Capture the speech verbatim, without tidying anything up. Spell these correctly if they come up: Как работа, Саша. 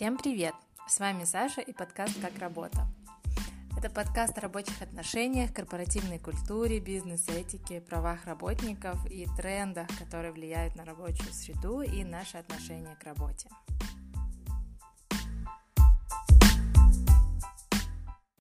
Всем привет! С вами Саша и подкаст «Как работа». Это подкаст о рабочих отношениях, корпоративной культуре, бизнес-этике, правах работников и трендах, которые влияют на рабочую среду и наши отношения к работе.